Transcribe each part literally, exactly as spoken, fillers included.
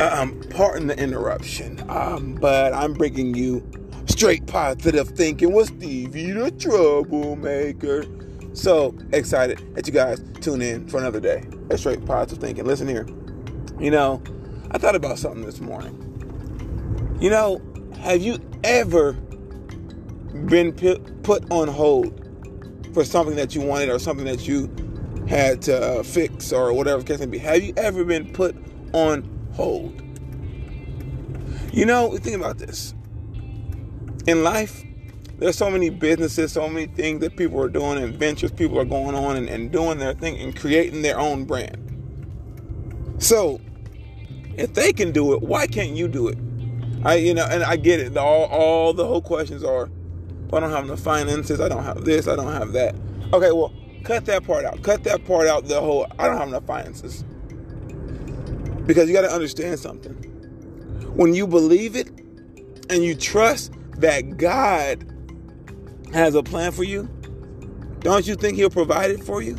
Um, pardon the interruption, um, but I'm bringing you straight positive thinking with Stevie the Troublemaker. So excited that you guys tune in for another day of straight positive thinking. Listen here, you know, I thought about something this morning. You know, have you ever been put on hold for something that you wanted or something that you had to uh, fix or whatever the case may be? Have you ever been put on hold? Hold. You know, think about this. In life, there's so many businesses, so many things that people are doing, and ventures people are going on and, and doing their thing and creating their own brand. So, if they can do it, why can't you do it? I, you know, and I get it. All, all the whole questions are, well, I don't have enough finances. I don't have this. I don't have that. Okay, well, cut that part out. Cut that part out. The whole, I don't have enough finances. Because you got to understand something. When you believe it and you trust that God has a plan for you, don't you think he'll provide it for you?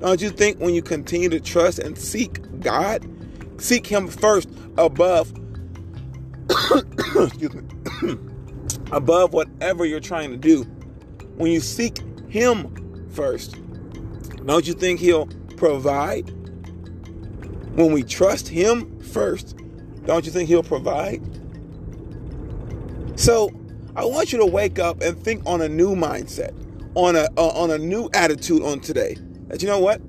Don't you think when you continue to trust and seek God, seek him first above, excuse me, above whatever you're trying to do. When you seek him first, don't you think he'll provide? When we trust him first, don't you think he'll provide? So I want you to wake up and think on a new mindset, on a uh, on a new attitude on today. That you know what?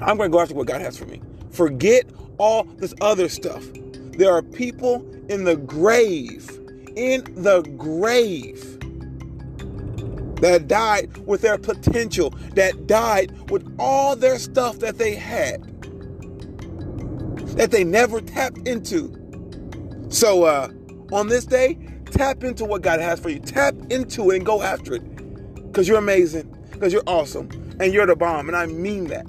I'm going to go after what God has for me. Forget all this other stuff. There are people in the grave, in the grave, that died with their potential, that died with all their stuff that they had, that they never tapped into. So uh, on this day, tap into what God has for you. Tap into it and go after it. Because you're amazing. Because you're awesome. And you're the bomb. And I mean that.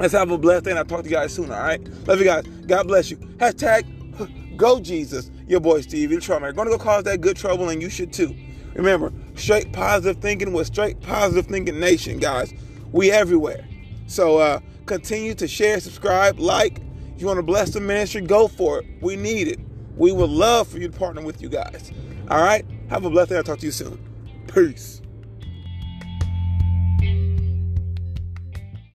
Let's have a blessed day. And I'll talk to you guys soon. All right? Love you guys. God bless you. Hashtag go Jesus. Your boy Stevie the Troublemaker. Going to go cause that good trouble. And you should too. Remember, straight positive thinking with straight positive thinking nation, guys. We everywhere. So uh, continue to share, subscribe, like. If you want to bless the ministry, go for it. We need it. We would love for you to partner with you guys. All right? Have a blessed day. I'll talk to you soon. Peace.